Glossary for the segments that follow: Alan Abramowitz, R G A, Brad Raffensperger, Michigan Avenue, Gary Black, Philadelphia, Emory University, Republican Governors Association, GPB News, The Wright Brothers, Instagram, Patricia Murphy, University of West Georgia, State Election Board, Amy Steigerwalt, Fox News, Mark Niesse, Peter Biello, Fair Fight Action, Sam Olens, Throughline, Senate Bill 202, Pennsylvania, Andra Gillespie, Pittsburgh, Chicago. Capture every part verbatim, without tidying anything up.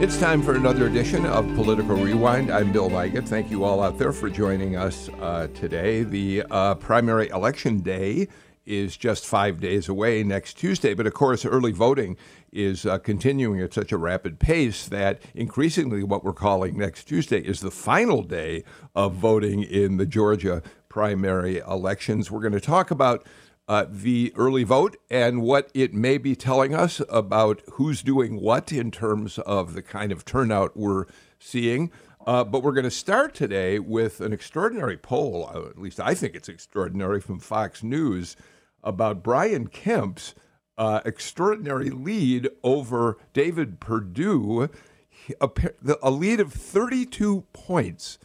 It's time for another edition of Political Rewind. I'm Bill Nigut. Thank you all out there for joining us uh, today. The uh, primary election day is just five days away next Tuesday. But of course, early voting is uh, continuing at such a rapid pace that increasingly what we're calling next Tuesday is the final day of voting in the Georgia primary elections. We're going to talk about Uh, the early vote and what it may be telling us about who's doing what in terms of the kind of turnout we're seeing. Uh, but we're going to start today with an extraordinary poll, at least I think it's extraordinary, from Fox News about Brian Kemp's uh, extraordinary lead over David Perdue, a, a lead of thirty-two points.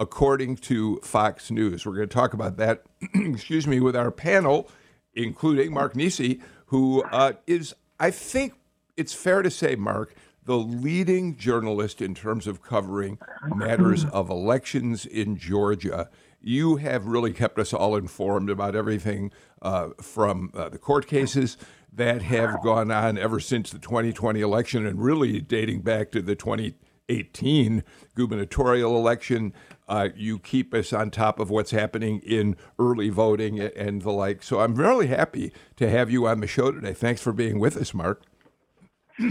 According to Fox News. We're going to talk about that, excuse me, with our panel, including Mark Niesse, who uh, is, I think it's fair to say, Mark, the leading journalist in terms of covering matters of elections in Georgia. You have really kept us all informed about everything uh, from uh, the court cases that have gone on ever since the twenty twenty election and really dating back to the twenty eighteen gubernatorial election. Uh, you keep us on top of what's happening in early voting and the like. So I'm really happy to have you on the show today. Thanks for being with us, Mark.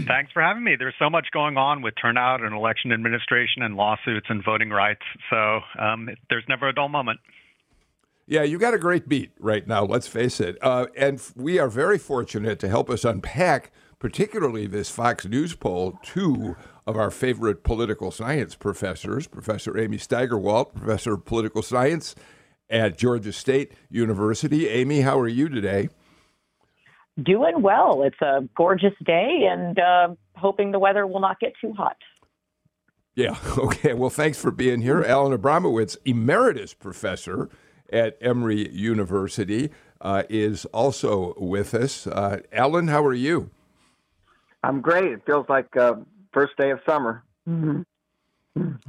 Thanks for having me. There's so much going on with turnout and election administration and lawsuits and voting rights. So um, there's never a dull moment. Yeah, you got a great beat right now, let's face it. Uh, and we are very fortunate to help us unpack particularly this Fox News poll, two of our favorite political science professors, Professor Amy Steigerwalt, Professor of Political Science at Georgia State University. Amy, how are you today? Doing well. It's a gorgeous day and uh, hoping the weather will not get too hot. Yeah. Okay. Well, thanks for being here. Alan Abramowitz, Emeritus Professor at Emory University, uh, is also with us. Uh, Alan, how are you? I'm great. It feels like uh, first day of summer. Mm-hmm.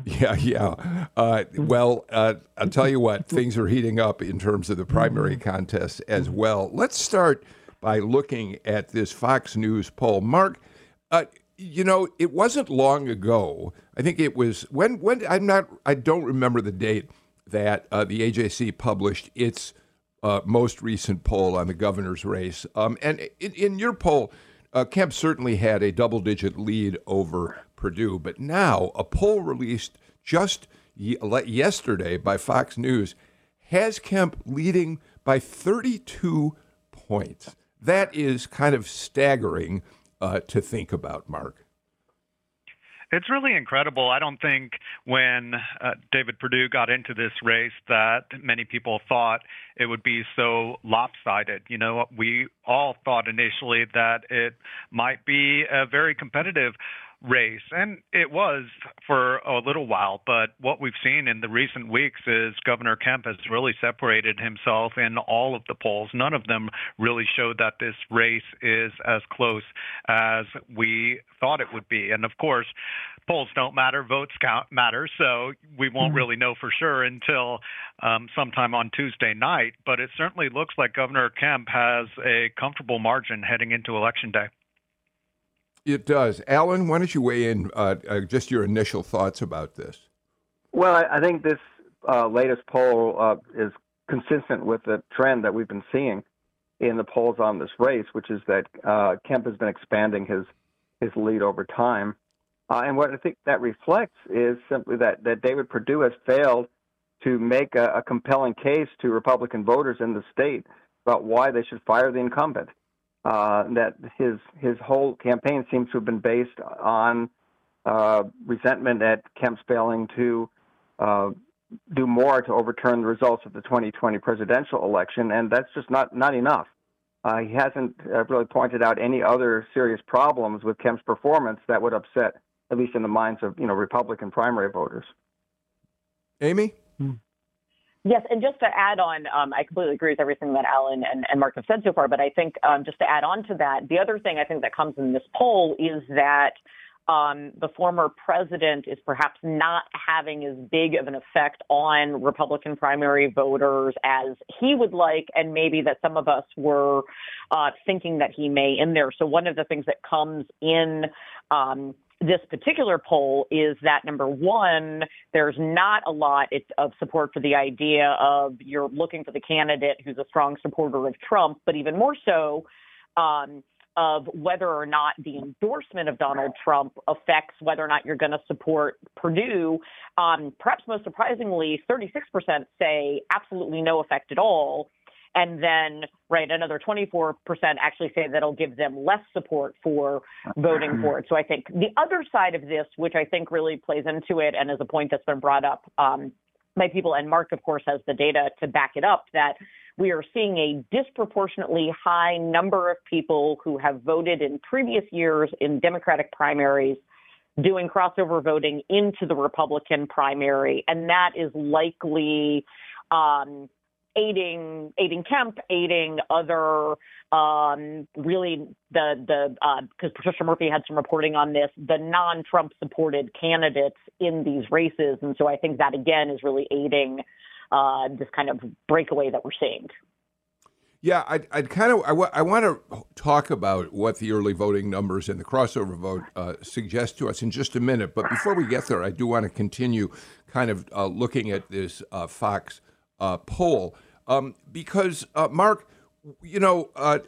Yeah, yeah. Uh, well, uh, I'll tell you what, things are heating up in terms of the primary contest as well. Let's start by looking at this Fox News poll. Mark, uh, you know, it wasn't long ago. I think it was when, when I'm not, I don't remember the date that uh, the A J C published its uh, most recent poll on the governor's race. Um, and in, in your poll, Uh, Kemp certainly had a double-digit lead over Perdue, but now a poll released just ye- yesterday by Fox News has Kemp leading by thirty-two points. That is kind of staggering uh, to think about, Mark. It's really incredible. I don't think when uh, David Perdue got into this race that many people thought it would be so lopsided. You know, we all thought initially that it might be a very competitive race, and it was for a little while. But what we've seen in the recent weeks is Governor Kemp has really separated himself in all of the polls. None of them really showed that this race is as close as we thought it would be. And of course, polls don't matter, votes count matter, so we won't really know for sure until um, sometime on Tuesday night. But it certainly looks like Governor Kemp has a comfortable margin heading into Election Day. It does. Alan, why don't you weigh in uh, uh, just your initial thoughts about this? Well, I, I think this uh, latest poll uh, is consistent with the trend that we've been seeing in the polls on this race, which is that uh, Kemp has been expanding his, his lead over time. Uh, and what I think that reflects is simply that, that David Perdue has failed to make a, a compelling case to Republican voters in the state about why they should fire the incumbent. Uh, that his his whole campaign seems to have been based on uh, resentment at Kemp's failing to uh, do more to overturn the results of the twenty twenty presidential election, and that's just not, not enough. Uh, he hasn't uh, really pointed out any other serious problems with Kemp's performance that would upset, at least in the minds of, you know, Republican primary voters. Amy? Hmm. Yes, and just to add on, um, I completely agree with everything that Alan and, and Mark have said so far, but I think um, just to add on to that, the other thing I think that comes in this poll is that Um, the former president is perhaps not having as big of an effect on Republican primary voters as he would like, and maybe that some of us were uh, thinking that he may in there. So one of the things that comes in um, this particular poll is that, number one, there's not a lot of support for the idea of you're looking for the candidate who's a strong supporter of Trump, but even more so, um, of whether or not the endorsement of Donald Trump affects whether or not you're going to support Perdue. Um, perhaps most surprisingly, thirty-six percent say absolutely no effect at all. And then, right, another twenty-four percent actually say that'll give them less support for voting for it. So I think the other side of this, which I think really plays into it and is a point that's been brought up um, by people, and Mark, of course, has the data to back it up, that we are seeing a disproportionately high number of people who have voted in previous years in Democratic primaries doing crossover voting into the Republican primary. And that is likely um, aiding aiding Kemp, aiding other um, really the the uh, because Patricia Murphy had some reporting on this, the non-Trump supported candidates in these races. And so I think that, again, is really aiding Uh, this kind of breakaway that we're seeing. Yeah, I'd, I'd kind of I, w- I want to talk about what the early voting numbers and the crossover vote uh, suggest to us in just a minute. But before we get there, I do want to continue kind of uh, looking at this uh, Fox uh, poll um, because, uh, Mark, you know, uh,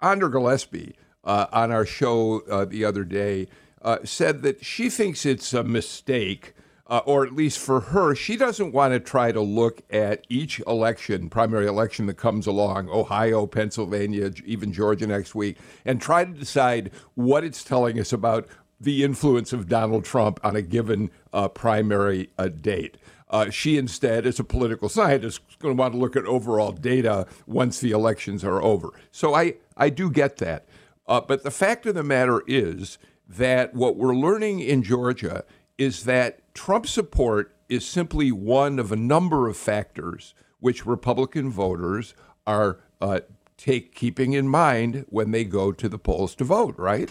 Andra Gillespie uh, on our show uh, the other day uh, said that she thinks it's a mistake. Uh, or at least for her, she doesn't want to try to look at each election, primary election that comes along, Ohio, Pennsylvania, even Georgia next week, and try to decide what it's telling us about the influence of Donald Trump on a given uh, primary uh, date. Uh, she instead, as a political scientist, is going to want to look at overall data once the elections are over. So I, I do get that. Uh, but the fact of the matter is that what we're learning in Georgia is that Trump support is simply one of a number of factors which Republican voters are uh, take keeping in mind when they go to the polls to vote, right?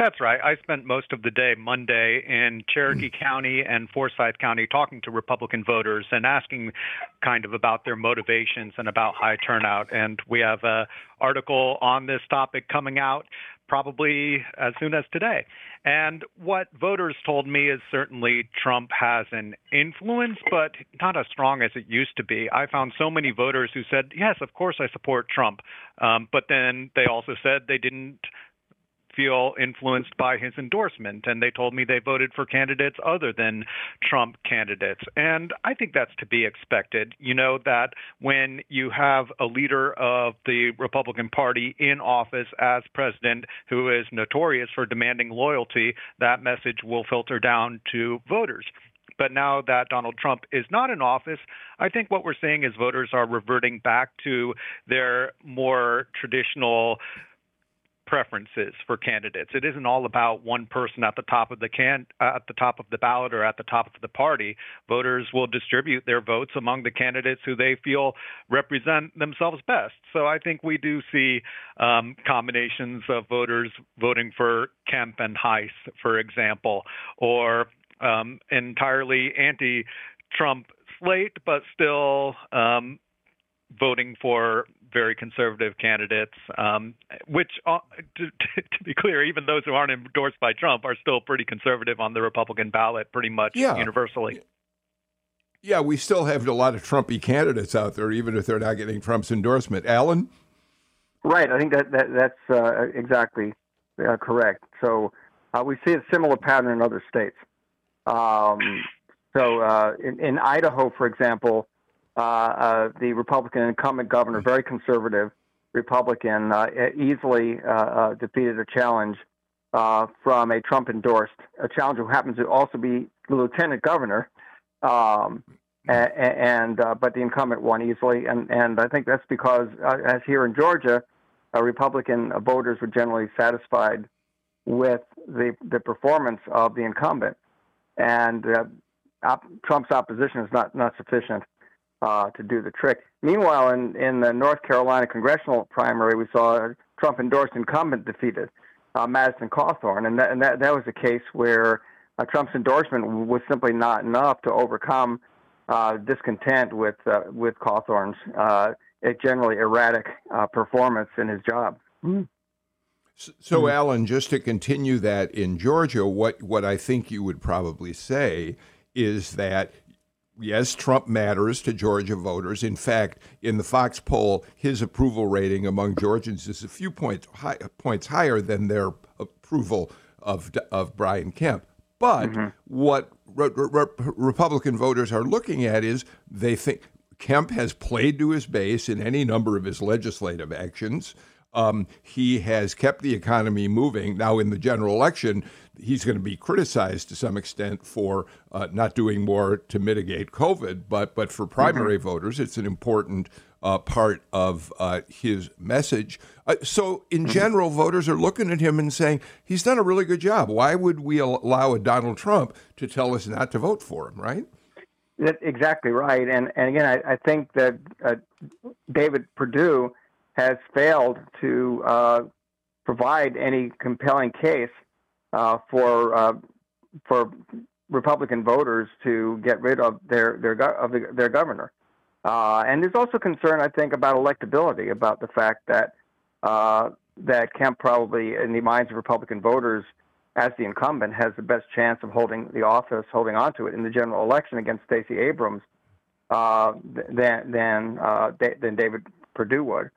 That's right. I spent most of the day Monday in Cherokee County and Forsyth County talking to Republican voters and asking kind of about their motivations and about high turnout. And we have an article on this topic coming out probably as soon as today. And what voters told me is certainly Trump has an influence, but not as strong as it used to be. I found so many voters who said, yes, of course I support Trump. Um, but then they also said they didn't feel influenced by his endorsement. And they told me they voted for candidates other than Trump candidates. And I think that's to be expected. You know, that when you have a leader of the Republican Party in office as president who is notorious for demanding loyalty, that message will filter down to voters. But now that Donald Trump is not in office, I think what we're seeing is voters are reverting back to their more traditional preferences for candidates. It isn't all about one person at the top of the can uh, at the top of the ballot or at the top of the party. Voters will distribute their votes among the candidates who they feel represent themselves best. So I think we do see um, combinations of voters voting for Kemp and Hice, for example, or um, entirely anti-Trump slate, but still um, voting for very conservative candidates, um, which, uh, to, to be clear, even those who aren't endorsed by Trump are still pretty conservative on the Republican ballot, pretty much yeah. universally. Yeah, we still have a lot of Trumpy candidates out there, even if they're not getting Trump's endorsement. Alan? Right. I think that, that that's uh, exactly uh, correct. So uh, we see a similar pattern in other states. Um, so uh, in, in Idaho, for example, Uh, uh, the Republican incumbent governor, very conservative Republican, uh, easily uh, uh, defeated a challenge uh, from a Trump-endorsed a challenger who happens to also be the lieutenant governor. Um, and uh, but the incumbent won easily. And, and I think that's because, uh, as here in Georgia, uh, Republican voters were generally satisfied with the the performance of the incumbent. And uh, op- Trump's opposition is not, not sufficient uh, to do the trick. Meanwhile, in, in the North Carolina congressional primary, we saw a Trump-endorsed incumbent defeated, uh, Madison Cawthorn. And that, and that, that was a case where uh, Trump's endorsement was simply not enough to overcome uh, discontent with uh, with Cawthorn's uh, a generally erratic uh, performance in his job. Mm. So, so, Alan, just to continue that in Georgia, what, what I think you would probably say is that, yes, Trump matters to Georgia voters. In fact, in the Fox poll, his approval rating among Georgians is a few points, high, points higher than their approval of, of Brian Kemp. But mm-hmm. what re- re- Republican voters are looking at is they think Kemp has played to his base in any number of his legislative actions. Um, he has kept the economy moving. Now, in the general election, he's going to be criticized to some extent for uh, not doing more to mitigate COVID. But but for primary mm-hmm. voters, it's an important uh, part of uh, his message. Uh, so in mm-hmm. general, voters are looking at him and saying, he's done a really good job. Why would we allow a Donald Trump to tell us not to vote for him, right? That's exactly right. And, and again, I, I think that uh, David Perdue has failed to uh, provide any compelling case uh, for uh, for Republican voters to get rid of their their of the, their governor, uh, and there's also concern, I think, about electability, about the fact that uh, that Kemp probably, in the minds of Republican voters, as the incumbent, has the best chance of holding the office, holding onto it in the general election against Stacey Abrams uh, than than uh, than David Perdue would.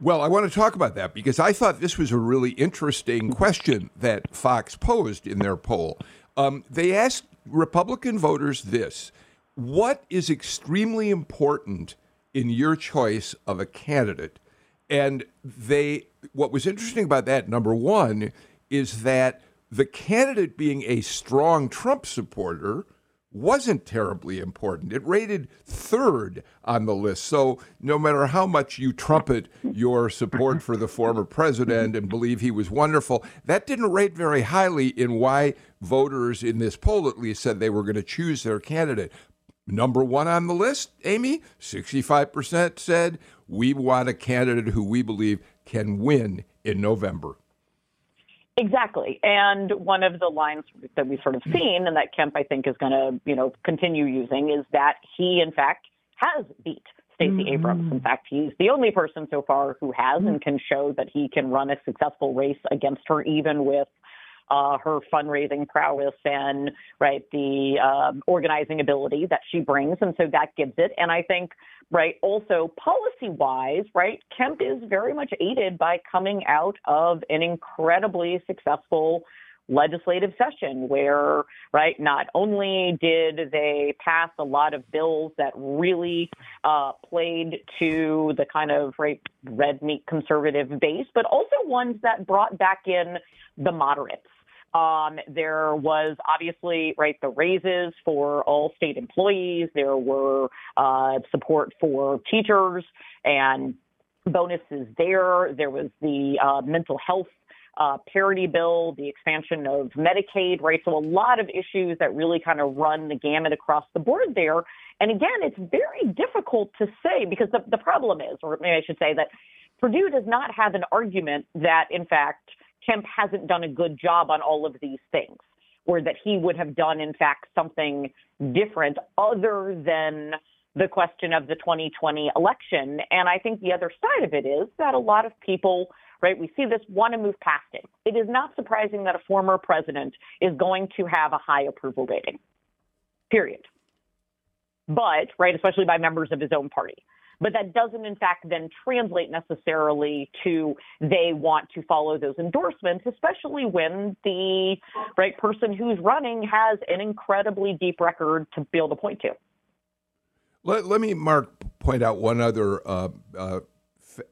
Well, I want to talk about that because I thought this was a really interesting question that Fox posed in their poll. Um, they asked Republican voters this: what is extremely important in your choice of a candidate? And they, what was interesting about that, number one, is that the candidate being a strong Trump supporter wasn't terribly important. It rated third on the list. So no matter how much you trumpet your support for the former president and believe he was wonderful, that didn't rate very highly in why voters in this poll at least said they were going to choose their candidate. Number one on the list, Amy, sixty-five percent said we want a candidate who we believe can win in November. Exactly. And one of the lines that we've sort of seen, and that Kemp, I think, is going to, you know, continue using, is that he, in fact, has beat Stacey mm-hmm. Abrams. In fact, he's the only person so far who has and can show that he can run a successful race against her, even with uh, her fundraising prowess and, right, the um, organizing ability that she brings. And so that gives it. And I think, right, also policy-wise, right, Kemp is very much aided by coming out of an incredibly successful legislative session where, right, not only did they pass a lot of bills that really uh, played to the kind of, right, red meat conservative base, but also ones that brought back in the moderates. Um, there was obviously, right, the raises for all state employees. There were uh, support for teachers and bonuses there. There was the uh, mental health uh, parity bill, the expansion of Medicaid, right? So a lot of issues that really kind of run the gamut across the board there. And again, it's very difficult to say because the, the problem is, or maybe I should say that Perdue does not have an argument that, in fact, Kemp hasn't done a good job on all of these things, or that he would have done, in fact, something different other than the question of the twenty twenty election. And I think the other side of it is that a lot of people, right, we see this, want to move past it. It is not surprising that a former president is going to have a high approval rating, period. But, right, especially by members of his own party. But that doesn't, in fact, then translate necessarily to they want to follow those endorsements, especially when the right person who's running has an incredibly deep record to be able to point to. Let, let me, Mark, point out one other uh, uh,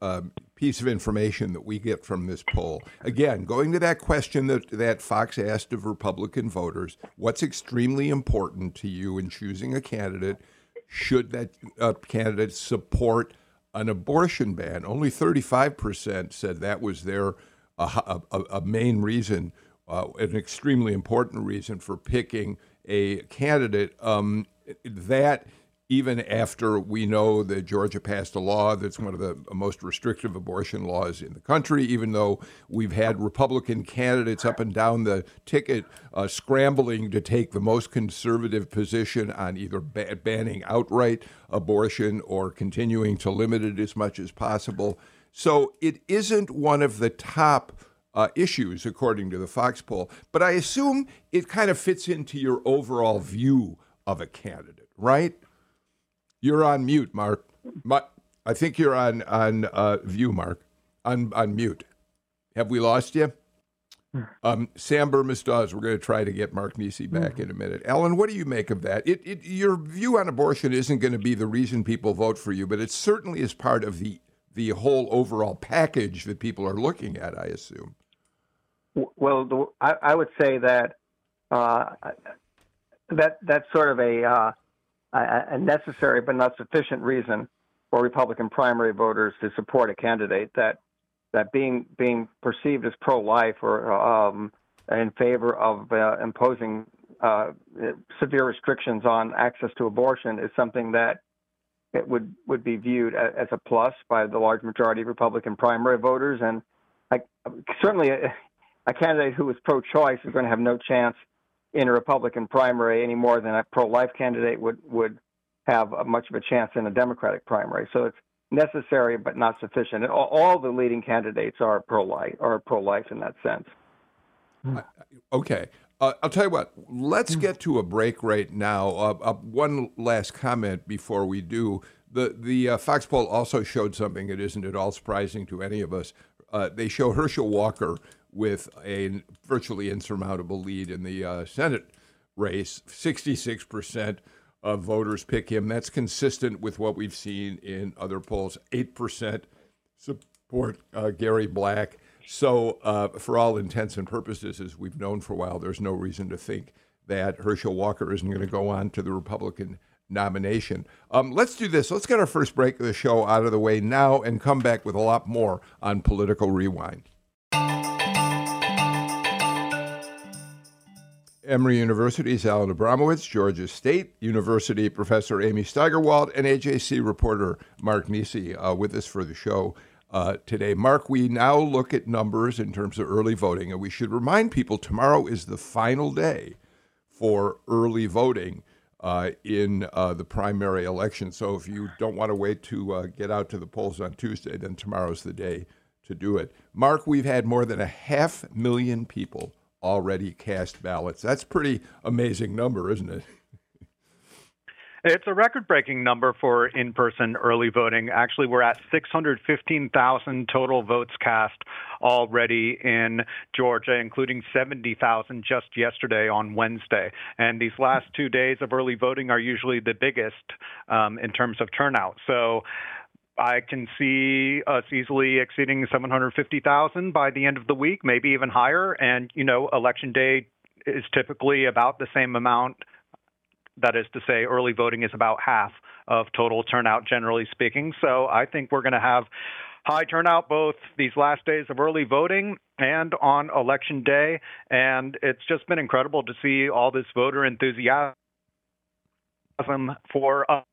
uh, piece of information that we get from this poll. Again, going to that question that, that Fox asked of Republican voters, what's extremely important to you in choosing a candidate? Should that uh, candidate support an abortion ban? Only thirty-five percent said that was their uh, a, a main reason, uh, an extremely important reason for picking a candidate. Um, that even after we know that Georgia passed a law that's one of the most restrictive abortion laws in the country, even though we've had Republican candidates up and down the ticket uh, scrambling to take the most conservative position on either ba- banning outright abortion or continuing to limit it as much as possible. So it isn't one of the top Uh, issues, according to the Fox poll. But I assume it kind of fits into your overall view of a candidate, right? You're on mute, Mark. My, I think you're on on uh, view, Mark. On on mute. Have we lost you? Um, Sam Burmistaz, we're going to try to get Mark Niesse back mm-hmm. in a minute. Alan, what do you make of that? It, it, your view on abortion isn't going to be the reason people vote for you, but it certainly is part of the the whole overall package that people are looking at, I assume. Well, the, I, I would say that uh, that that's sort of a, uh, a necessary but not sufficient reason for Republican primary voters to support a candidate, that that being being perceived as pro-life or um, in favor of uh, imposing uh, severe restrictions on access to abortion is something that it would, would be viewed as a plus by the large majority of Republican primary voters. And I, certainly a, a candidate who is pro-choice is going to have no chance in a Republican primary any more than a pro-life candidate would, would have much of a chance in a Democratic primary. So it's necessary but not sufficient. And all, all the leading candidates are pro-life, are pro-life in that sense. Uh, okay. Uh, I'll tell you what, let's get to a break right now. Uh, uh, one last comment before we do. The, the uh, Fox poll also showed something that isn't at all surprising to any of us. Uh, they show Herschel Walker with a virtually insurmountable lead in the uh, Senate race. sixty-six percent of voters pick him. That's consistent with what we've seen in other polls. eight percent support uh, Gary Black. So uh, for all intents and purposes, as we've known for a while, there's no reason to think that Herschel Walker isn't going to go on to the Republican nomination. Um, let's do this. Let's get our first break of the show out of the way now and come back with a lot more on Political Rewind. Emory University's Alan Abramowitz, Georgia State University Professor Amy Steigerwalt, and A J C reporter Mark Niesse uh, with us for the show Uh, today. Mark, we now look at numbers in terms of early voting, and we should remind people tomorrow is the final day for early voting uh, in uh, the primary election. So if you don't want to wait to uh, get out to the polls on Tuesday, then tomorrow's the day to do it. Mark, we've had more than a half million people already cast ballots. That's pretty amazing number, isn't it? It's a record-breaking number for in-person early voting. Actually, we're at six hundred fifteen thousand total votes cast already in Georgia, including seventy thousand just yesterday on Wednesday. And these last two days of early voting are usually the biggest um, in terms of turnout. So I can see us easily exceeding seven hundred fifty thousand by the end of the week, maybe even higher. And, you know, Election Day is typically about the same amount. That is to say, early voting is about half of total turnout, generally speaking. So I think we're going to have high turnout both these last days of early voting and on Election Day. And it's just been incredible to see all this voter enthusiasm for us,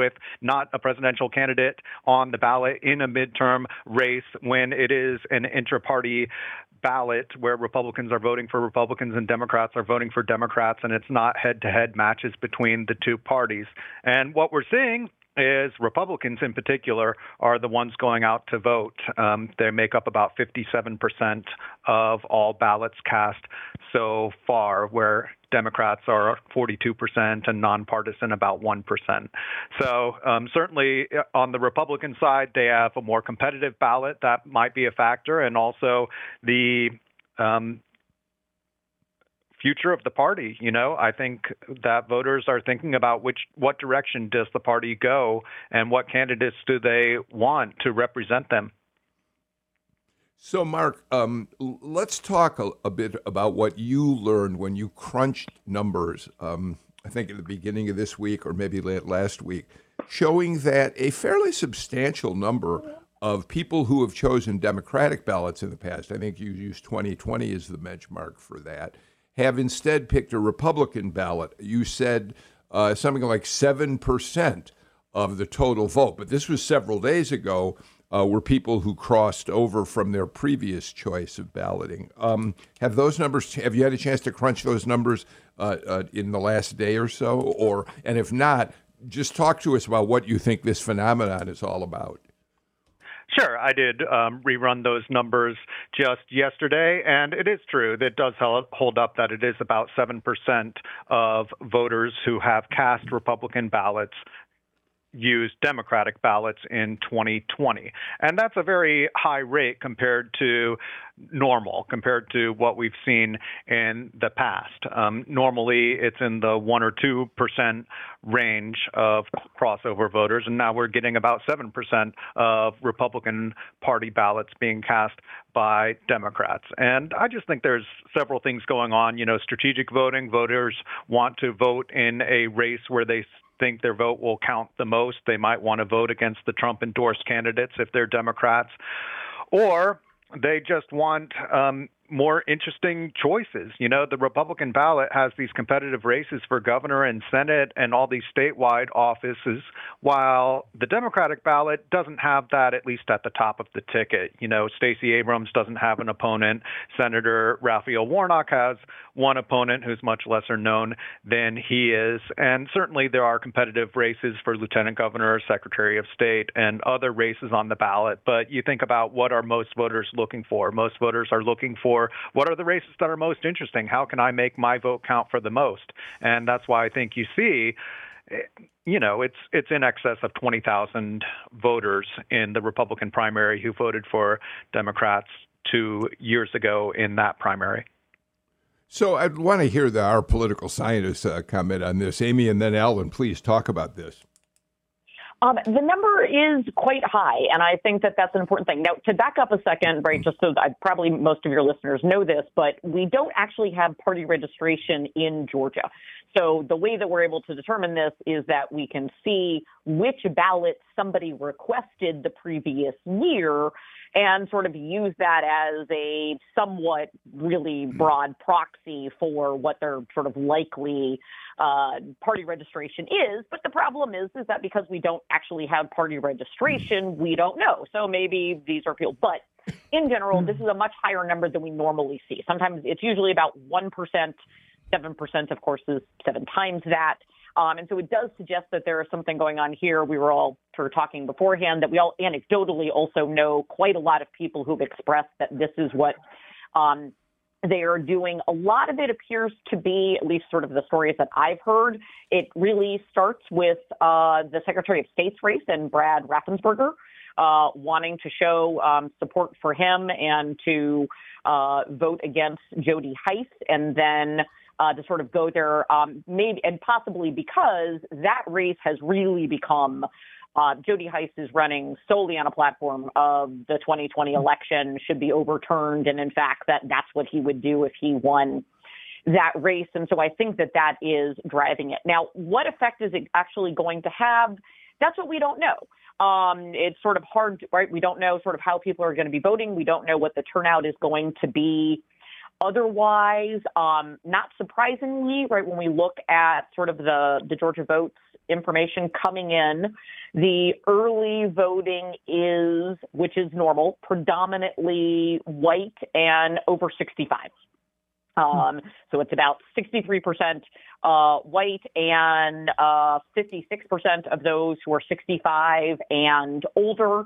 with not a presidential candidate on the ballot in a midterm race when it is an intra-party ballot where Republicans are voting for Republicans and Democrats are voting for Democrats, and it's not head-to-head matches between the two parties. And what we're seeing is Republicans in particular are the ones going out to vote. Um, they make up about fifty-seven percent of all ballots cast so far, where Democrats are forty-two percent and nonpartisan about one percent. So um, certainly on the Republican side, they have a more competitive ballot. That might be a factor. And also the um, future of the party. You know, I think that voters are thinking about which, what direction does the party go and what candidates do they want to represent them So, Mark, um, let's talk a, a bit about what you learned when you crunched numbers, um, I think at the beginning of this week or maybe late last week, showing that a fairly substantial number of people who have chosen Democratic ballots in the past, I think you used twenty twenty as the benchmark for that, have instead picked a Republican ballot. You said uh, something like seven percent of the total vote, but this was several days ago, uh, were people who crossed over from their previous choice of balloting. Um, have those numbers, have you had a chance to crunch those numbers uh, uh, in the last day or so? Or, and if not, just talk to us about what you think this phenomenon is all about. Sure. I did um, rerun those numbers just yesterday, and it is true that it does hold up that it is about seven percent of voters who have cast Republican ballots used Democratic ballots in twenty twenty. And that's a very high rate compared to normal, compared to what we've seen in the past. Um, normally, it's in the one or two percent range of crossover voters, and now we're getting about seven percent of Republican Party ballots being cast by Democrats. And I just think there's several things going on. You know, strategic voting, voters want to vote in a race where they think their vote will count the most. They might want to vote against the Trump-endorsed candidates if they're Democrats, or they just want um, more interesting choices. You know, the Republican ballot has these competitive races for governor and Senate and all these statewide offices, while the Democratic ballot doesn't have that, at least at the top of the ticket. You know, Stacey Abrams doesn't have an opponent. Senator Raphael Warnock has one opponent who's much lesser known than he is. And certainly there are competitive races for lieutenant governor, secretary of state, and other races on the ballot. But you think about what are most voters looking for? Most voters are looking for what are the races that are most interesting? How can I make my vote count for the most? And that's why I think you see, you know, it's it's in excess of twenty thousand voters in the Republican primary who voted for Democrats two years ago in that primary. So I want to hear the, our political scientists uh, comment on this. Amy and then Alan, please talk about this. Um, the number is quite high, and I think that that's an important thing. Now, to back up a second, right, just so I, probably most of your listeners know this, but we don't actually have party registration in Georgia. So the way that we're able to determine this is that we can see which ballot somebody requested the previous year and sort of use that as a somewhat really broad proxy for what their sort of likely uh, party registration is. But the problem is, is that because we don't actually have party registration, we don't know. So maybe these are people. But in general, this is a much higher number than we normally see. Sometimes it's usually about one percent. seven percent, of course, is seven times that. Um, and so it does suggest that there is something going on here. We were all sort of talking beforehand that we all anecdotally also know quite a lot of people who've expressed that this is what um, they are doing. A lot of it appears to be, at least sort of the stories that I've heard, it really starts with uh, the Secretary of State's race and Brad Raffensperger uh, wanting to show um, support for him and to uh, vote against Jody Hice, and then Uh, to sort of go there, um, maybe and possibly because that race has really become uh, Jody Hice is running solely on a platform of the twenty twenty election should be overturned, and in fact that that's what he would do if he won that race. And so I think that that is driving it. Now, what effect is it actually going to have? That's what we don't know. Um, it's sort of hard, right? We don't know sort of how people are going to be voting. We don't know what the turnout is going to be. Otherwise, um, not surprisingly, right, when we look at sort of the, the Georgia votes information coming in, the early voting is, which is normal, predominantly white and over sixty-five. Um, so it's about sixty-three percent uh, white and uh, fifty-six percent of those who are sixty-five and older.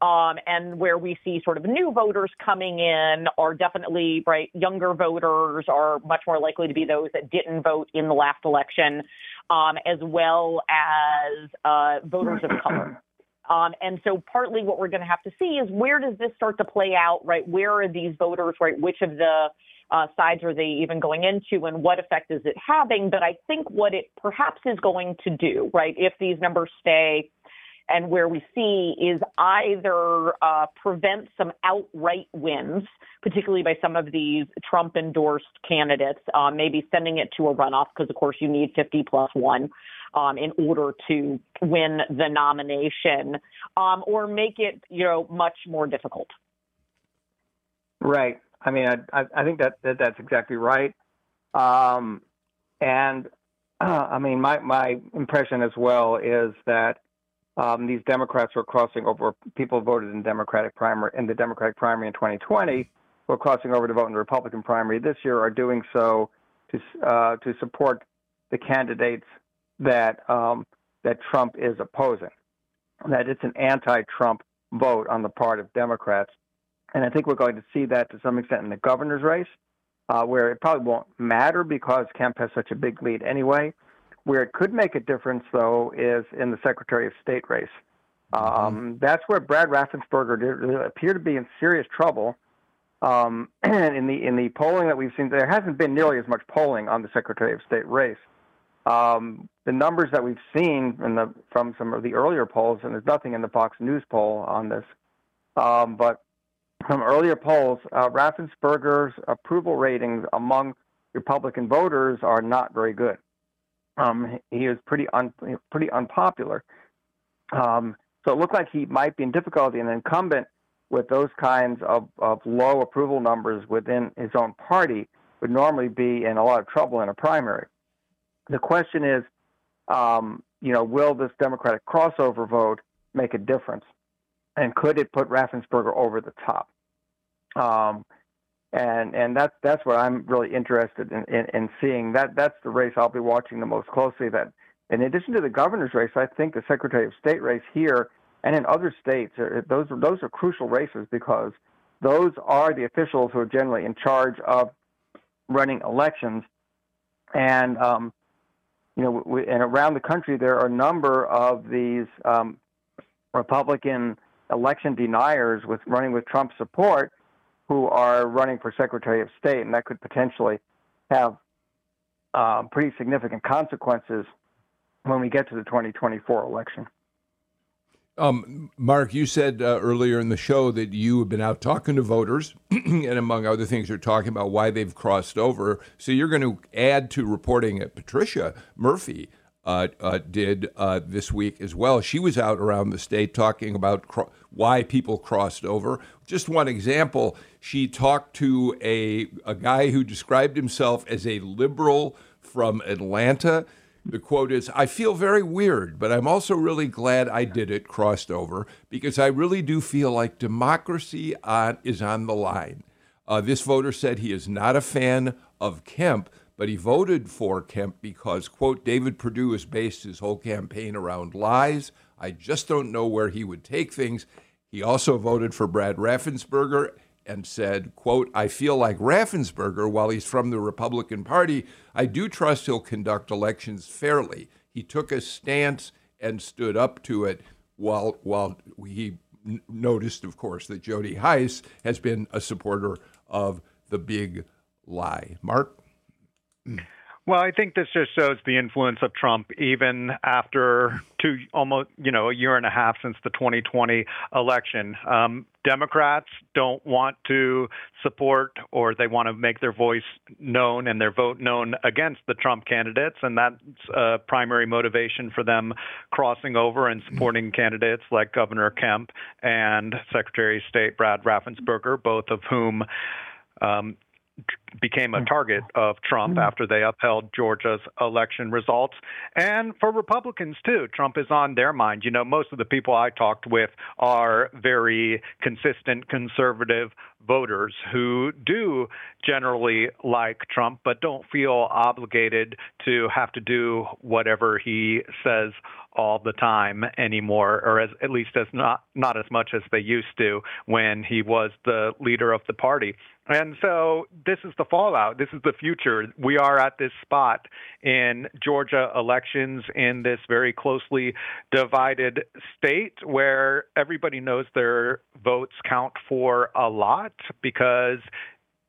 Um, and where we see sort of new voters coming in are definitely, right, younger voters are much more likely to be those that didn't vote in the last election, um, as well as uh, voters of color. Um, and so partly what we're going to have to see is where does this start to play out, right? Where are these voters, right? Which of the uh, sides are they even going into and what effect is it having? But I think what it perhaps is going to do, right, if these numbers stay and where we see is either uh, prevent some outright wins, particularly by some of these Trump-endorsed candidates, uh, maybe sending it to a runoff, because, of course, you need fifty plus one um, in order to win the nomination, um, or make it, you know, much more difficult. Right. I mean, I, I think that, that that's exactly right. Um, and, uh, I mean, my, my impression as well is that um, these Democrats were crossing over. People voted in Democratic primary in the Democratic primary in twenty twenty were crossing over to vote in the Republican primary this year, are doing so to uh, to support the candidates that um, that Trump is opposing, that it's an anti-Trump vote on the part of Democrats. And I think we're going to see that to some extent in the governor's race, uh, where it probably won't matter because Kemp has such a big lead anyway. Where it could make a difference, though, is in the Secretary of State race. Um, mm-hmm. That's where Brad Raffensperger did, did appear to be in serious trouble. Um, and in the in the polling that we've seen, there hasn't been nearly as much polling on the Secretary of State race. Um, the numbers that we've seen in the from some of the earlier polls, and there's nothing in the Fox News poll on this, um, but from earlier polls, uh, Raffensperger's approval ratings among Republican voters are not very good. Um, he is pretty un- pretty unpopular. Um, so it looked like he might be in difficulty, an incumbent with those kinds of, of low approval numbers within his own party would normally be in a lot of trouble in a primary. The question is, um, you know, will this Democratic crossover vote make a difference? And could it put Raffensperger over the top? Um, and and that's that's what I'm really interested in, in, in seeing. That that's the race I'll be watching the most closely. That in addition to the governor's race, I think the Secretary of State race here and in other states, are, those those are crucial races because those are the officials who are generally in charge of running elections. And um, you know, we, and around the country, there are a number of these um, Republican election deniers with running with Trump support who are running for Secretary of State, and that could potentially have uh, pretty significant consequences when we get to the twenty twenty-four election. Um, Mark, you said uh, earlier in the show that you have been out talking to voters and among other things, you're talking about why they've crossed over. So you're going to add to reporting that Patricia Murphy Uh, uh, did uh, this week as well. She was out around the state talking about cro- why people crossed over. Just one example, she talked to a, a guy who described himself as a liberal from Atlanta. The quote is, "I feel very weird, but I'm also really glad I did it, crossed over, because I really do feel like democracy on, is on the line." Uh, this voter said he is not a fan of Kemp, but he voted for Kemp because, quote, "David Perdue has based his whole campaign around lies. I just don't know where he would take things." He also voted for Brad Raffensperger and said, quote, "I feel like Raffensperger, while he's from the Republican Party, I do trust he'll conduct elections fairly. He took a stance and stood up to it," while while he n- noticed, of course, that Jody Hice has been a supporter of the big lie. Mark? Well, I think this just shows the influence of Trump, even after two, almost, you know, a year and a half since the twenty twenty election. Um, Democrats don't want to support, or they want to make their voice known and their vote known against the Trump candidates, and that's a primary motivation for them crossing over and supporting candidates like Governor Kemp and Secretary of State Brad Raffensperger, both of whom um became a target of Trump after they upheld Georgia's election results. And for Republicans, too, Trump is on their mind. You know, most of the people I talked with are very consistent conservative voters who do generally like Trump, but don't feel obligated to have to do whatever he says all the time anymore, or as, at least as not, not as much as they used to when he was the leader of the party. And so this is the fallout. This is the future. We are at this spot in Georgia elections in this very closely divided state where everybody knows their votes count for a lot because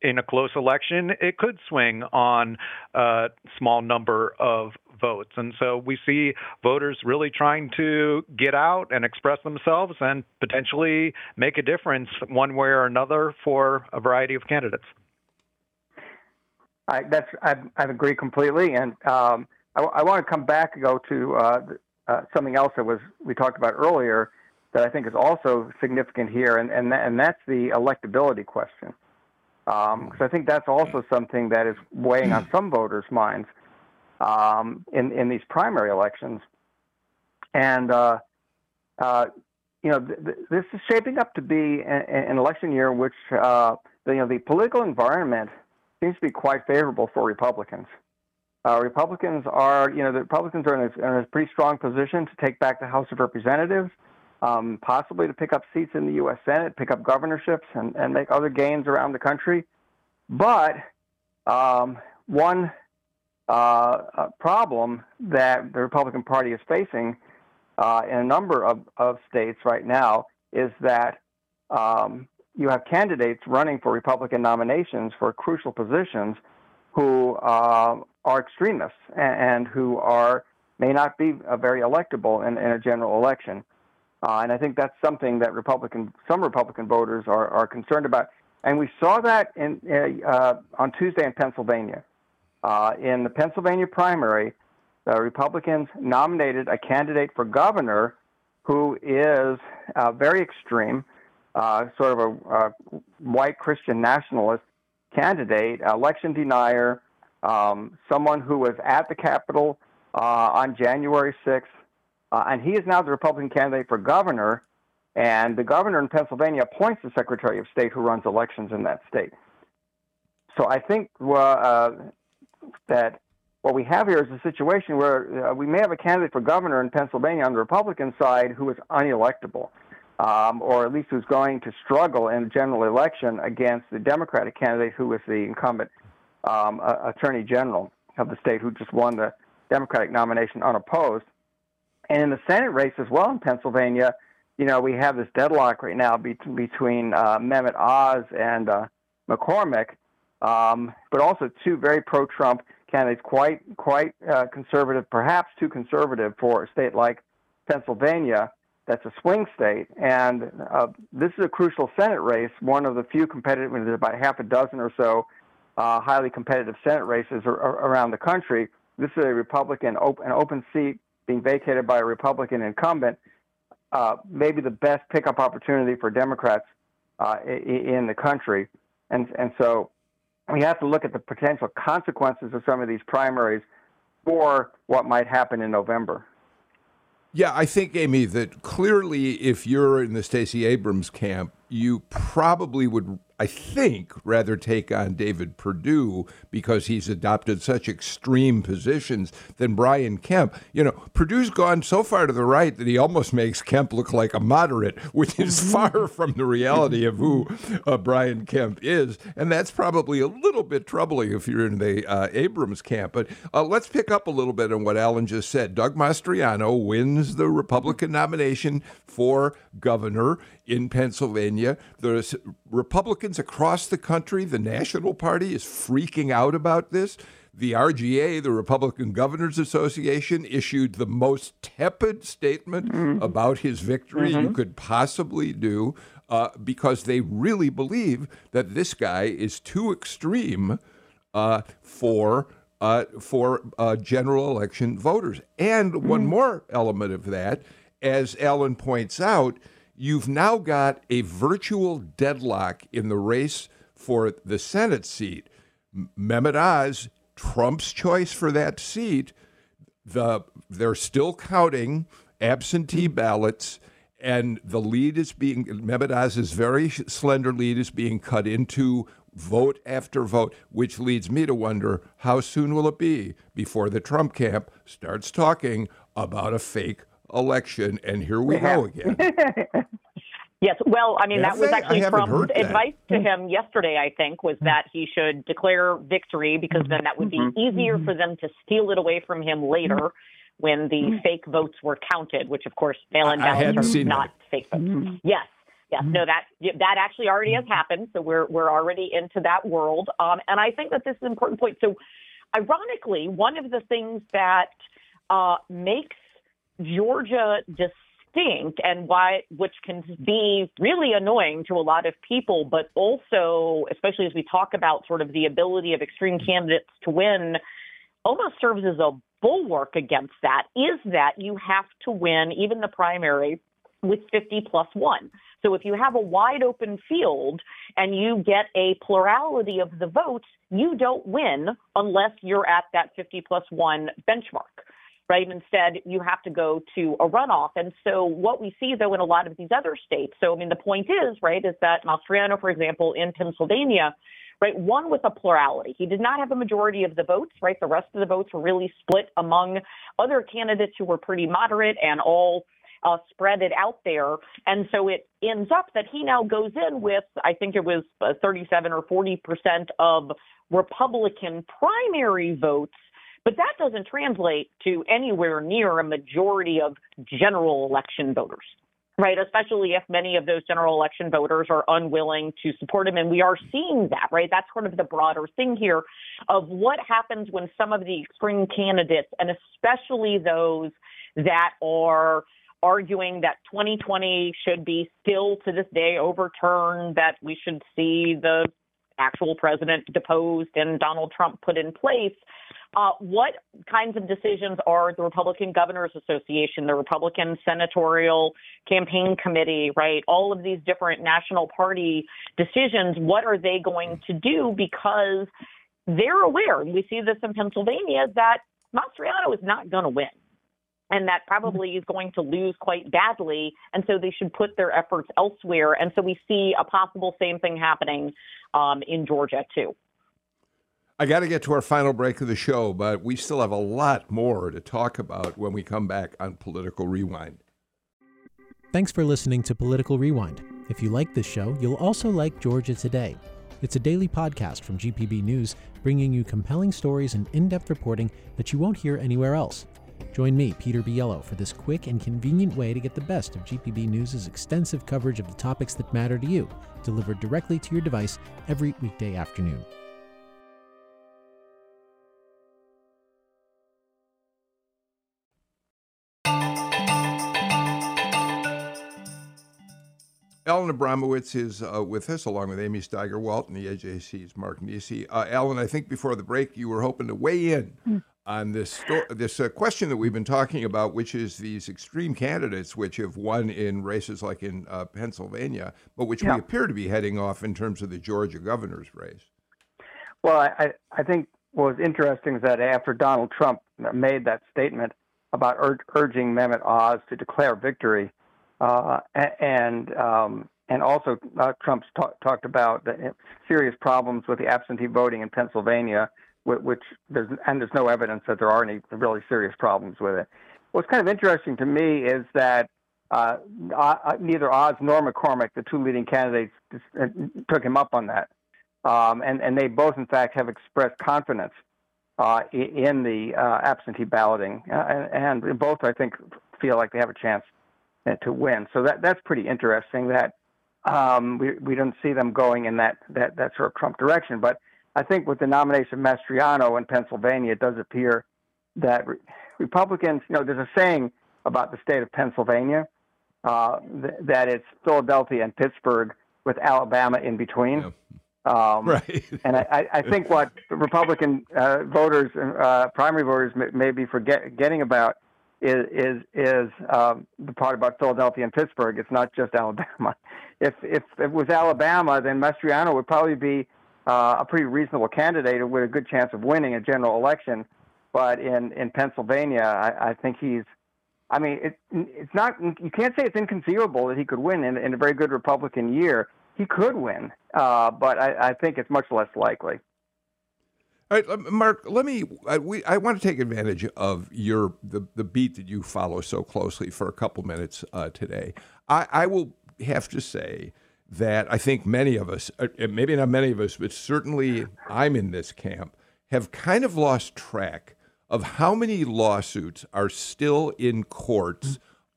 in a close election, it could swing on a small number of votes. And so we see voters really trying to get out and express themselves and potentially make a difference one way or another for a variety of candidates. I, that's, I, I agree completely. And um, I, I want to come back and go to uh, uh, something else that was we talked about earlier that I think is also significant here, and, and, th- and that's the electability question. Um, so I think that's also something that is weighing on some voters' minds um, in, in these primary elections. And, uh, uh, you know, th- th- this is shaping up to be an, an election year in which, uh, the, you know, the political environment seems to be quite favorable for Republicans. Uh, Republicans are, you know, the Republicans are in a, are in a pretty strong position to take back the House of Representatives, Um, possibly to pick up seats in the U S Senate, pick up governorships, and, and make other gains around the country. But um, one uh, problem that the Republican Party is facing uh, in a number of, of states right now is that um, you have candidates running for Republican nominations for crucial positions who uh, are extremists and, and who are may not be very electable in, in a general election. Uh, and I think that's something that Republican, some Republican voters are, are concerned about. And we saw that in, uh, uh, on Tuesday in Pennsylvania. Uh, in the Pennsylvania primary, the Republicans nominated a candidate for governor who is uh, very extreme, uh, sort of a uh, white Christian nationalist candidate, election denier, um, someone who was at the Capitol uh, on January sixth. Uh, and he is now the Republican candidate for governor, and the governor in Pennsylvania appoints the Secretary of State who runs elections in that state. So I think uh, uh, that what we have here is a situation where uh, we may have a candidate for governor in Pennsylvania on the Republican side who is unelectable, um, or at least who's going to struggle in a general election against the Democratic candidate who is the incumbent um, uh, Attorney General of the state who just won the Democratic nomination unopposed. And in the Senate race as well in Pennsylvania, you know, we have this deadlock right now be- between uh, Mehmet Oz and uh, McCormick, um, but also two very pro-Trump candidates, quite quite uh, conservative, perhaps too conservative for a state like Pennsylvania that's a swing state. And uh, this is a crucial Senate race, one of the few competitive, there's about half a dozen or so uh, highly competitive Senate races ar- ar- around the country. This is a Republican, op- an open seat, being vacated by a Republican incumbent, uh, maybe the best pickup opportunity for Democrats uh, in the country. And and so we have to look at the potential consequences of some of these primaries for what might happen in November. Yeah, I think, Amy, that clearly if you're in the Stacey Abrams camp, you probably would, I think, rather take on David Perdue because he's adopted such extreme positions than Brian Kemp. You know, Perdue's gone so far to the right that he almost makes Kemp look like a moderate, which is far from the reality of who uh, Brian Kemp is. And that's probably a little bit troubling if you're in the uh, Abrams camp. But uh, let's pick up a little bit on what Alan just said. Doug Mastriano wins the Republican nomination for governor in Pennsylvania. There's Republican across the country, the National Party is freaking out about this. The R G A, the Republican Governors Association, issued the most tepid statement mm-hmm. about his victory mm-hmm. you could possibly do uh, because they really believe that this guy is too extreme uh, for uh, for uh, general election voters. And mm-hmm. one more element of that, as Alan points out, you've now got a virtual deadlock in the race for the Senate seat. Mehmet Oz, Trump's choice for that seat, the they're still counting absentee ballots, and the lead is being, Mehmet Oz's very slender lead is being cut into vote after vote, which leads me to wonder how soon will it be before the Trump camp starts talking about a fake election, and here we yeah. go again. Yes, well, I mean, yes, that was actually Trump's advice to him yesterday, I think, was that he should declare victory because then that would be easier for them to steal it away from him later when the fake votes were counted, which, of course, mail-in ballots are not fake votes. Yes, Yes, no, that that actually already has happened. So we're we're already into that world. Um, and I think that this is an important point. So ironically, one of the things that uh, makes Georgia distinct and why, which can be really annoying to a lot of people, but also, especially as we talk about sort of the ability of extreme candidates to win, almost serves as a bulwark against that, is that you have to win even the primary with fifty plus one. So if you have a wide open field and you get a plurality of the votes, you don't win unless you're at that fifty plus one benchmark, right? Instead, you have to go to a runoff. And so what we see, though, in a lot of these other states, so, I mean, the point is, right, is that Mastriano, for example, in Pennsylvania, right, won with a plurality. He did not have a majority of the votes, right? The rest of the votes were really split among other candidates who were pretty moderate and all Uh, spread it out there. And so it ends up that he now goes in with, I think it was uh, thirty-seven or forty percent of Republican primary votes, but that doesn't translate to anywhere near a majority of general election voters, right? Especially if many of those general election voters are unwilling to support him. And we are seeing that, right? That's sort of the broader thing here of what happens when some of the extreme candidates, and especially those that are arguing that twenty twenty should be still to this day overturned, that we should see the actual president deposed and Donald Trump put in place. Uh, what kinds of decisions are the Republican Governors Association, the Republican Senatorial Campaign Committee, right? All of these different national party decisions, what are they going to do? Because they're aware, and we see this in Pennsylvania, that Mastriano is not going to win. And that probably is going to lose quite badly. And so they should put their efforts elsewhere. And so we see a possible same thing happening um, in Georgia, too. I got to get to our final break of the show, but we still have a lot more to talk about when we come back on Political Rewind. Thanks for listening to Political Rewind. If you like this show, you'll also like Georgia Today. It's a daily podcast from G P B News, bringing you compelling stories and in-depth reporting that you won't hear anywhere else. Join me, Peter Biello, for this quick and convenient way to get the best of G P B News' extensive coverage of the topics that matter to you, delivered directly to your device every weekday afternoon. Alan Abramowitz is uh, with us, along with Amy Steigerwalt and the A J C's Mark Niesse. Uh, Alan, I think before the break you were hoping to weigh in mm. on this sto- this uh, question that we've been talking about, which is these extreme candidates which have won in races like in uh, Pennsylvania, but which yeah. we appear to be heading off in terms of the Georgia governor's race. Well, I, I think what was interesting is that after Donald Trump made that statement about ur- urging Mehmet Oz to declare victory, uh, and um, and also uh, Trump's t- talked about the serious problems with the absentee voting in Pennsylvania, which there's, and there's no evidence that there are any really serious problems with it. What's kind of interesting to me is that uh, neither Oz nor McCormick, the two leading candidates, took him up on that. Um, and, and they both, in fact, have expressed confidence uh, in the uh, absentee balloting. Uh, and, and both, I think, feel like they have a chance to win. So that that's pretty interesting that um, we, we don't see them going in that, that, that sort of Trump direction. But I think with the nomination of Mastriano in Pennsylvania, it does appear that re- Republicans, you know, there's a saying about the state of Pennsylvania uh, th- that it's Philadelphia and Pittsburgh with Alabama in between. Yeah. Um, right. And I, I think what Republican uh, voters, uh, primary voters, may, may be forgetting about is is, is um, the part about Philadelphia and Pittsburgh. It's not just Alabama. If, if it was Alabama, then Mastriano would probably be Uh, a pretty reasonable candidate with a good chance of winning a general election. But in, in Pennsylvania, I, I think he's, I mean, it, it's not, you can't say it's inconceivable that he could win in, in a very good Republican year. He could win, uh, but I, I think it's much less likely. All right, Mark, let me, I, we, I want to take advantage of your, the, the beat that you follow so closely for a couple minutes uh, today. I, I will have to say that I think many of us, maybe not many of us, but certainly I'm in this camp, have kind of lost track of how many lawsuits are still in courts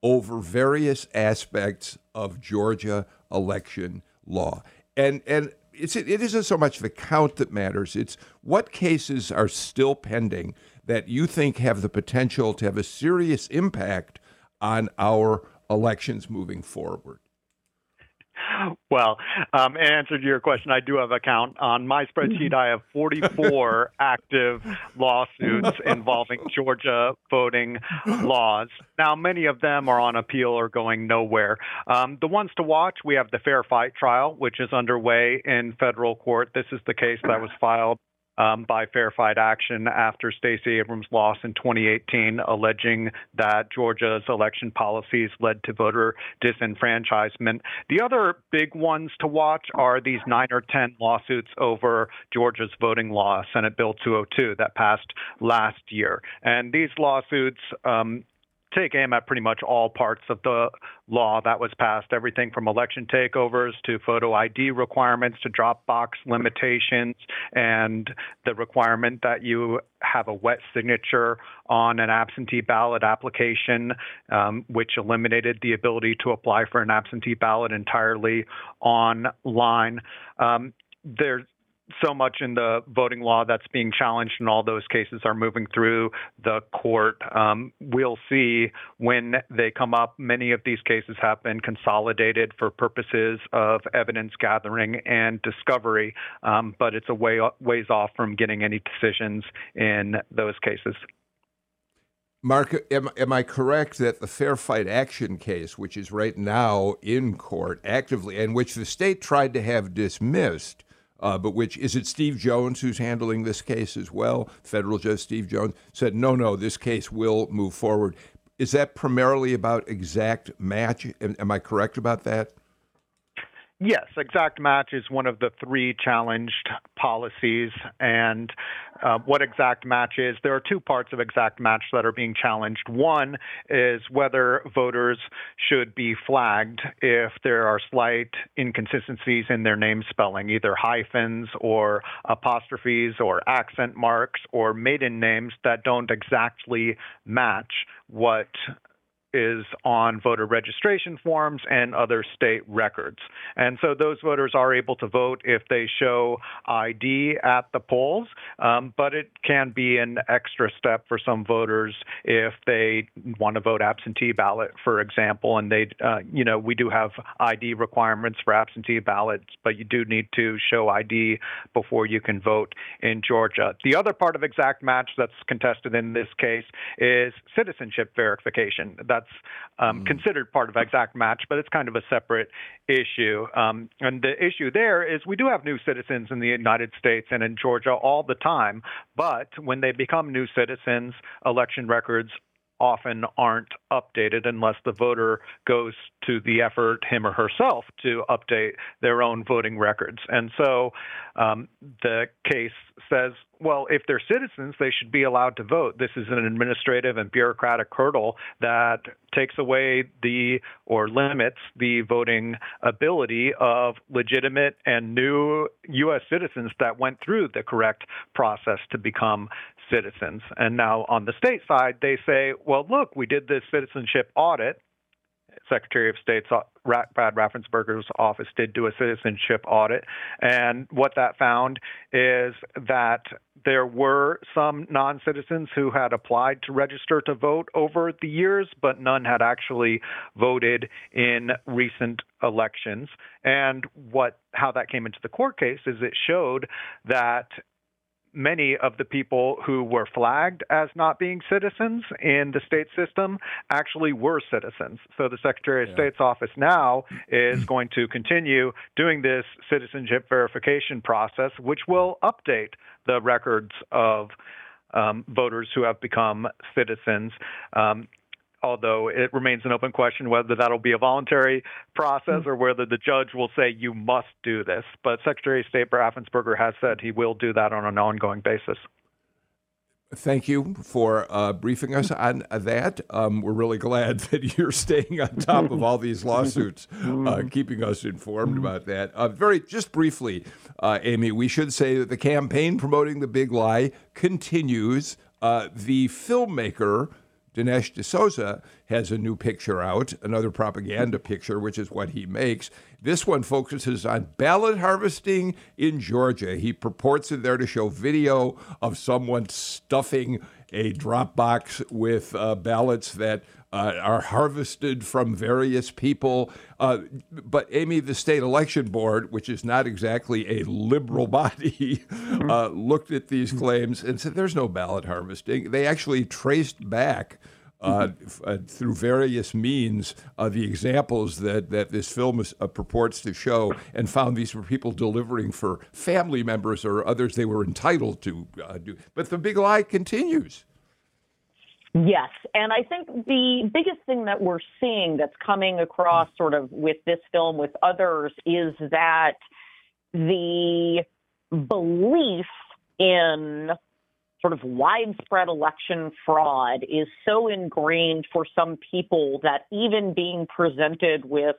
over various aspects of Georgia election law. And and it's, it isn't so much the count that matters. It's what cases are still pending that you think have the potential to have a serious impact on our elections moving forward. Well, um, in answer to your question, I do have a count. On my spreadsheet, I have forty-four active lawsuits involving Georgia voting laws. Now, many of them are on appeal or going nowhere. Um, the ones to watch, we have the Fair Fight trial, which is underway in federal court. This is the case that was filed Um, by Fair Fight Action after Stacey Abrams' loss in twenty eighteen, alleging that Georgia's election policies led to voter disenfranchisement. The other big ones to watch are these nine or ten lawsuits over Georgia's voting law, Senate Bill two oh two, that passed last year. And these lawsuits um, take aim at pretty much all parts of the law that was passed, everything from election takeovers to photo I D requirements to drop box limitations and the requirement that you have a wet signature on an absentee ballot application, um, which eliminated the ability to apply for an absentee ballot entirely online. Um, there's so much in the voting law that's being challenged, and all those cases are moving through the court. Um, we'll see when they come up. Many of these cases have been consolidated for purposes of evidence gathering and discovery, um, but it's a way, ways off from getting any decisions in those cases. Mark, am, am I correct that the Fair Fight Action case, which is right now in court actively, and which the state tried to have dismissed, Uh, but which, is it Steve Jones who's handling this case as well? Federal Judge Steve Jones said, no, no, this case will move forward. Is that primarily about exact match? Am, am I correct about that? Yes, exact match is one of the three challenged policies. And uh, what exact match is, there are two parts of exact match that are being challenged. One is whether voters should be flagged if there are slight inconsistencies in their name spelling, either hyphens or apostrophes or accent marks or maiden names that don't exactly match what is on voter registration forms and other state records. And so those voters are able to vote if they show I D at the polls, um, but it can be an extra step for some voters if they want to vote absentee ballot, for example. And they, uh, you know, we do have I D requirements for absentee ballots, but you do need to show I D before you can vote in Georgia. The other part of exact match that's contested in this case is citizenship verification. That's That's um, considered part of exact match, but it's kind of a separate issue. Um, and the issue there is we do have new citizens in the United States and in Georgia all the time, but when they become new citizens, election records often aren't updated unless the voter goes to the effort, him or herself, to update their own voting records. And so um, the case says, well, if they're citizens, they should be allowed to vote. This is an administrative and bureaucratic hurdle that takes away the or limits the voting ability of legitimate and new U S citizens that went through the correct process to become citizens. And now on the state side, they say, well, look, we did this citizenship audit. Secretary of State's Brad Raffensperger's office did do a citizenship audit, and what that found is that there were some non-citizens who had applied to register to vote over the years, but none had actually voted in recent elections. And what how that came into the court case is it showed that many of the people who were flagged as not being citizens in the state system actually were citizens. So the Secretary of yeah. State's office now is going to continue doing this citizenship verification process, which will update the records of um, voters who have become citizens. Um, although it remains an open question whether that'll be a voluntary process or whether the judge will say you must do this. But Secretary of State Raffensperger has said he will do that on an ongoing basis. Thank you for uh, briefing us on that. Um, we're really glad that you're staying on top of all these lawsuits, uh, keeping us informed about that. Uh, very just briefly, uh, Amy, we should say that the campaign promoting the big lie continues. Uh, the filmmaker Dinesh D'Souza has a new picture out, another propaganda picture, which is what he makes. This one focuses on ballot harvesting in Georgia. He purports in there to show video of someone stuffing a drop box with uh, ballots that uh, are harvested from various people. Uh, but, Amy, the state election board, which is not exactly a liberal body, uh, looked at these claims and said there's no ballot harvesting. They actually traced back uh, uh, through various means uh, the examples that, that this film is, uh, purports to show, and found these were people delivering for family members or others they were entitled to uh, do. But the big lie continues. Yes. And I think the biggest thing that we're seeing that's coming across sort of with this film, with others, is that the belief in sort of widespread election fraud is so ingrained for some people that even being presented with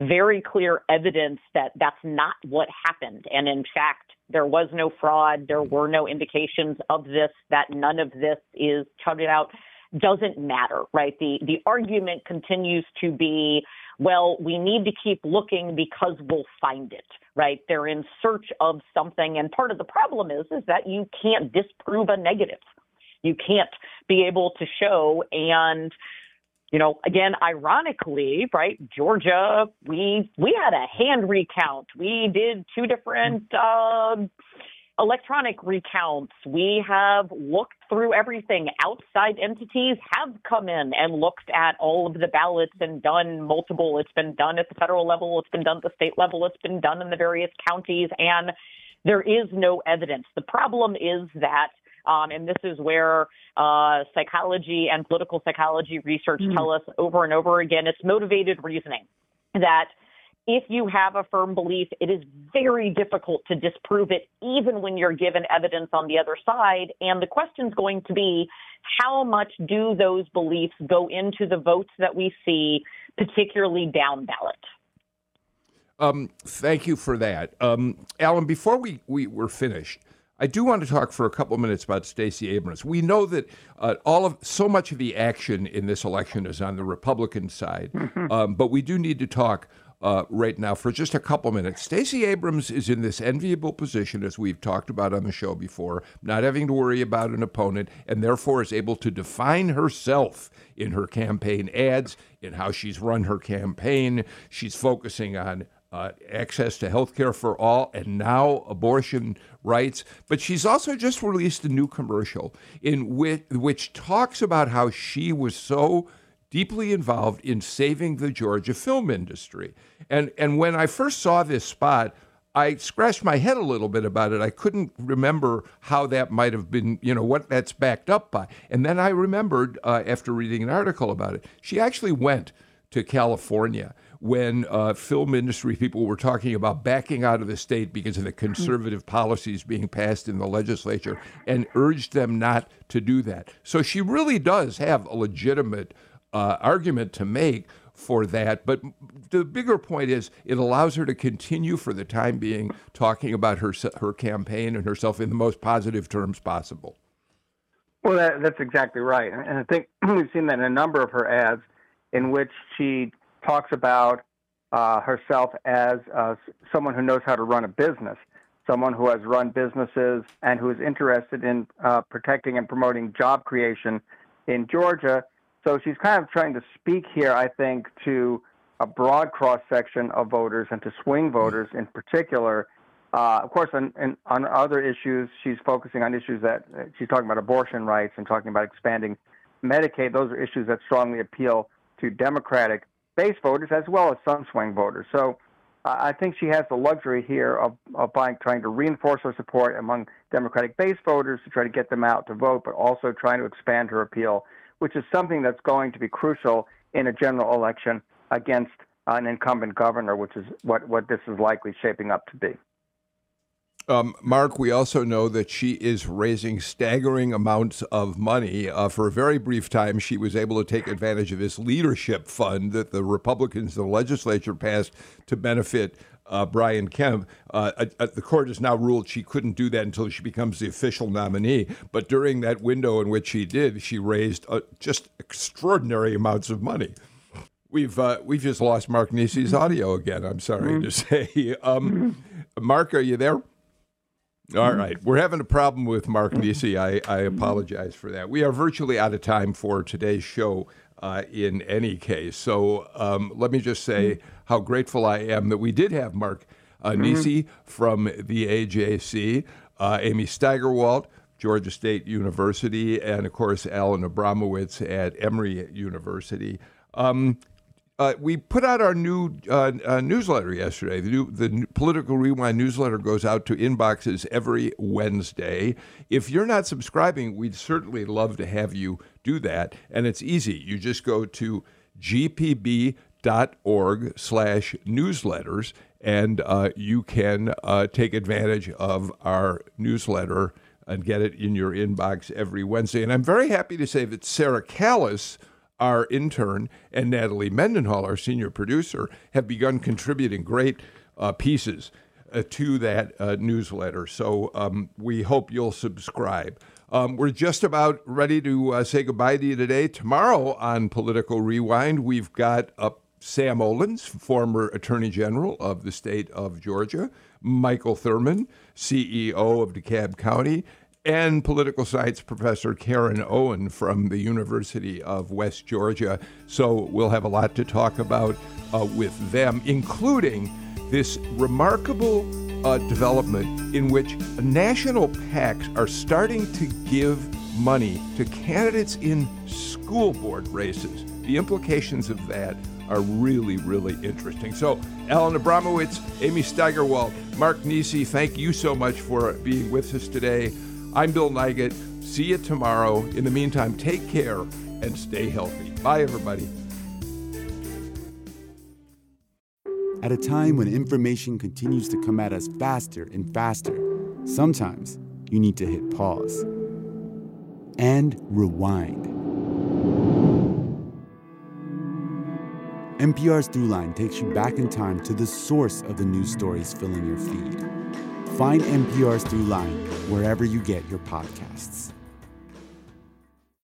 very clear evidence that that's not what happened, and in fact, there was no fraud, there were no indications of this, that none of this is touted out, doesn't matter, right? The the argument continues to be, well, we need to keep looking because we'll find it, right? They're in search of something, and part of the problem is, is that you can't disprove a negative. You can't be able to show, and you know, again, ironically, right, Georgia, we we had a hand recount. We did two different uh, electronic recounts. We have looked through everything. Outside entities have come in and looked at all of the ballots and done multiple. It's been done at the federal level. It's been done at the state level. It's been done in the various counties. And there is no evidence. The problem is that Um, and this is where uh, psychology and political psychology research mm. tell us over and over again, it's motivated reasoning, that if you have a firm belief, it is very difficult to disprove it, even when you're given evidence on the other side. And the question's going to be, how much do those beliefs go into the votes that we see, particularly down ballot? Um, thank you for that. Um, Alan, before we, we were finished, I do want to talk for a couple minutes about Stacey Abrams. We know that uh, all of so much of the action in this election is on the Republican side, um, but we do need to talk uh, right now for just a couple minutes. Stacey Abrams is in this enviable position, as we've talked about on the show before, not having to worry about an opponent, and therefore is able to define herself in her campaign ads, in how she's run her campaign. She's focusing on Uh, access to health care for all, and now abortion rights. But she's also just released a new commercial in which, which talks about how she was so deeply involved in saving the Georgia film industry. And, and when I first saw this spot, I scratched my head a little bit about it. I couldn't remember how that might have been, you know, what that's backed up by. And then I remembered uh, after reading an article about it, she actually went to California when uh, film industry people were talking about backing out of the state because of the conservative policies being passed in the legislature, and urged them not to do that. So she really does have a legitimate uh, argument to make for that. But the bigger point is it allows her to continue for the time being talking about her, her campaign and herself in the most positive terms possible. Well, that, that's exactly right. And I think we've seen that in a number of her ads in which she talks about uh, herself as uh, someone who knows how to run a business, someone who has run businesses and who is interested in uh, protecting and promoting job creation in Georgia. So she's kind of trying to speak here, I think, to a broad cross-section of voters and to swing voters in particular. Uh, of course, on, on other issues, she's focusing on issues that she's talking about abortion rights and talking about expanding Medicaid. Those are issues that strongly appeal to Democratic base voters as well as some swing voters. So uh, I think she has the luxury here of, of buying, trying to reinforce her support among Democratic base voters to try to get them out to vote, but also trying to expand her appeal, which is something that's going to be crucial in a general election against an incumbent governor, which is what, what this is likely shaping up to be. Um, Mark, we also know that she is raising staggering amounts of money. Uh, for a very brief time, she was able to take advantage of this leadership fund that the Republicans in the legislature passed to benefit Uh, Brian Kemp, uh, uh, the court has now ruled she couldn't do that until she becomes the official nominee. But during that window in which she did, she raised uh, just extraordinary amounts of money. We've uh, we've just lost Mark Niesse's audio again, I'm sorry mm-hmm. to say. Um, Mark, are you there? All right. We're having a problem with Mark Niesse. I, I apologize for that. We are virtually out of time for today's show. Uh, in any case. So um, let me just say mm-hmm. how grateful I am that we did have Mark uh, mm-hmm. Niesse from the A J C, uh, Amy Steigerwalt, Georgia State University, and, of course, Alan Abramowitz at Emory University. Um, uh, we put out our new uh, uh, newsletter yesterday. The, new, the new Political Rewind newsletter goes out to inboxes every Wednesday. If you're not subscribing, we'd certainly love to have you do that, and it's easy. You just go to g p b dot org slash newsletters, and uh, you can uh, take advantage of our newsletter and get it in your inbox every Wednesday. And I'm very happy to say that Sarah Callis, our intern, and Natalie Mendenhall, our senior producer, have begun contributing great uh, pieces uh, to that uh, newsletter. So um, we hope you'll subscribe. Um, we're just about ready to uh, say goodbye to you today. Tomorrow on Political Rewind, we've got uh, Sam Olens, former Attorney General of the state of Georgia, Michael Thurman, C E O of DeKalb County, and political science professor Karen Owen from the University of West Georgia. So we'll have a lot to talk about uh, with them, including this remarkable Uh, development in which national PACs are starting to give money to candidates in school board races. The implications of that are really, really interesting. So, Alan Abramowitz, Amy Steigerwalt, Mark Niesse, thank you so much for being with us today. I'm Bill Nigut. See you tomorrow. In the meantime, take care and stay healthy. Bye, everybody. At a time when information continues to come at us faster and faster, sometimes you need to hit pause and rewind. N P R's Throughline takes you back in time to the source of the news stories filling your feed. Find N P R's Throughline wherever you get your podcasts.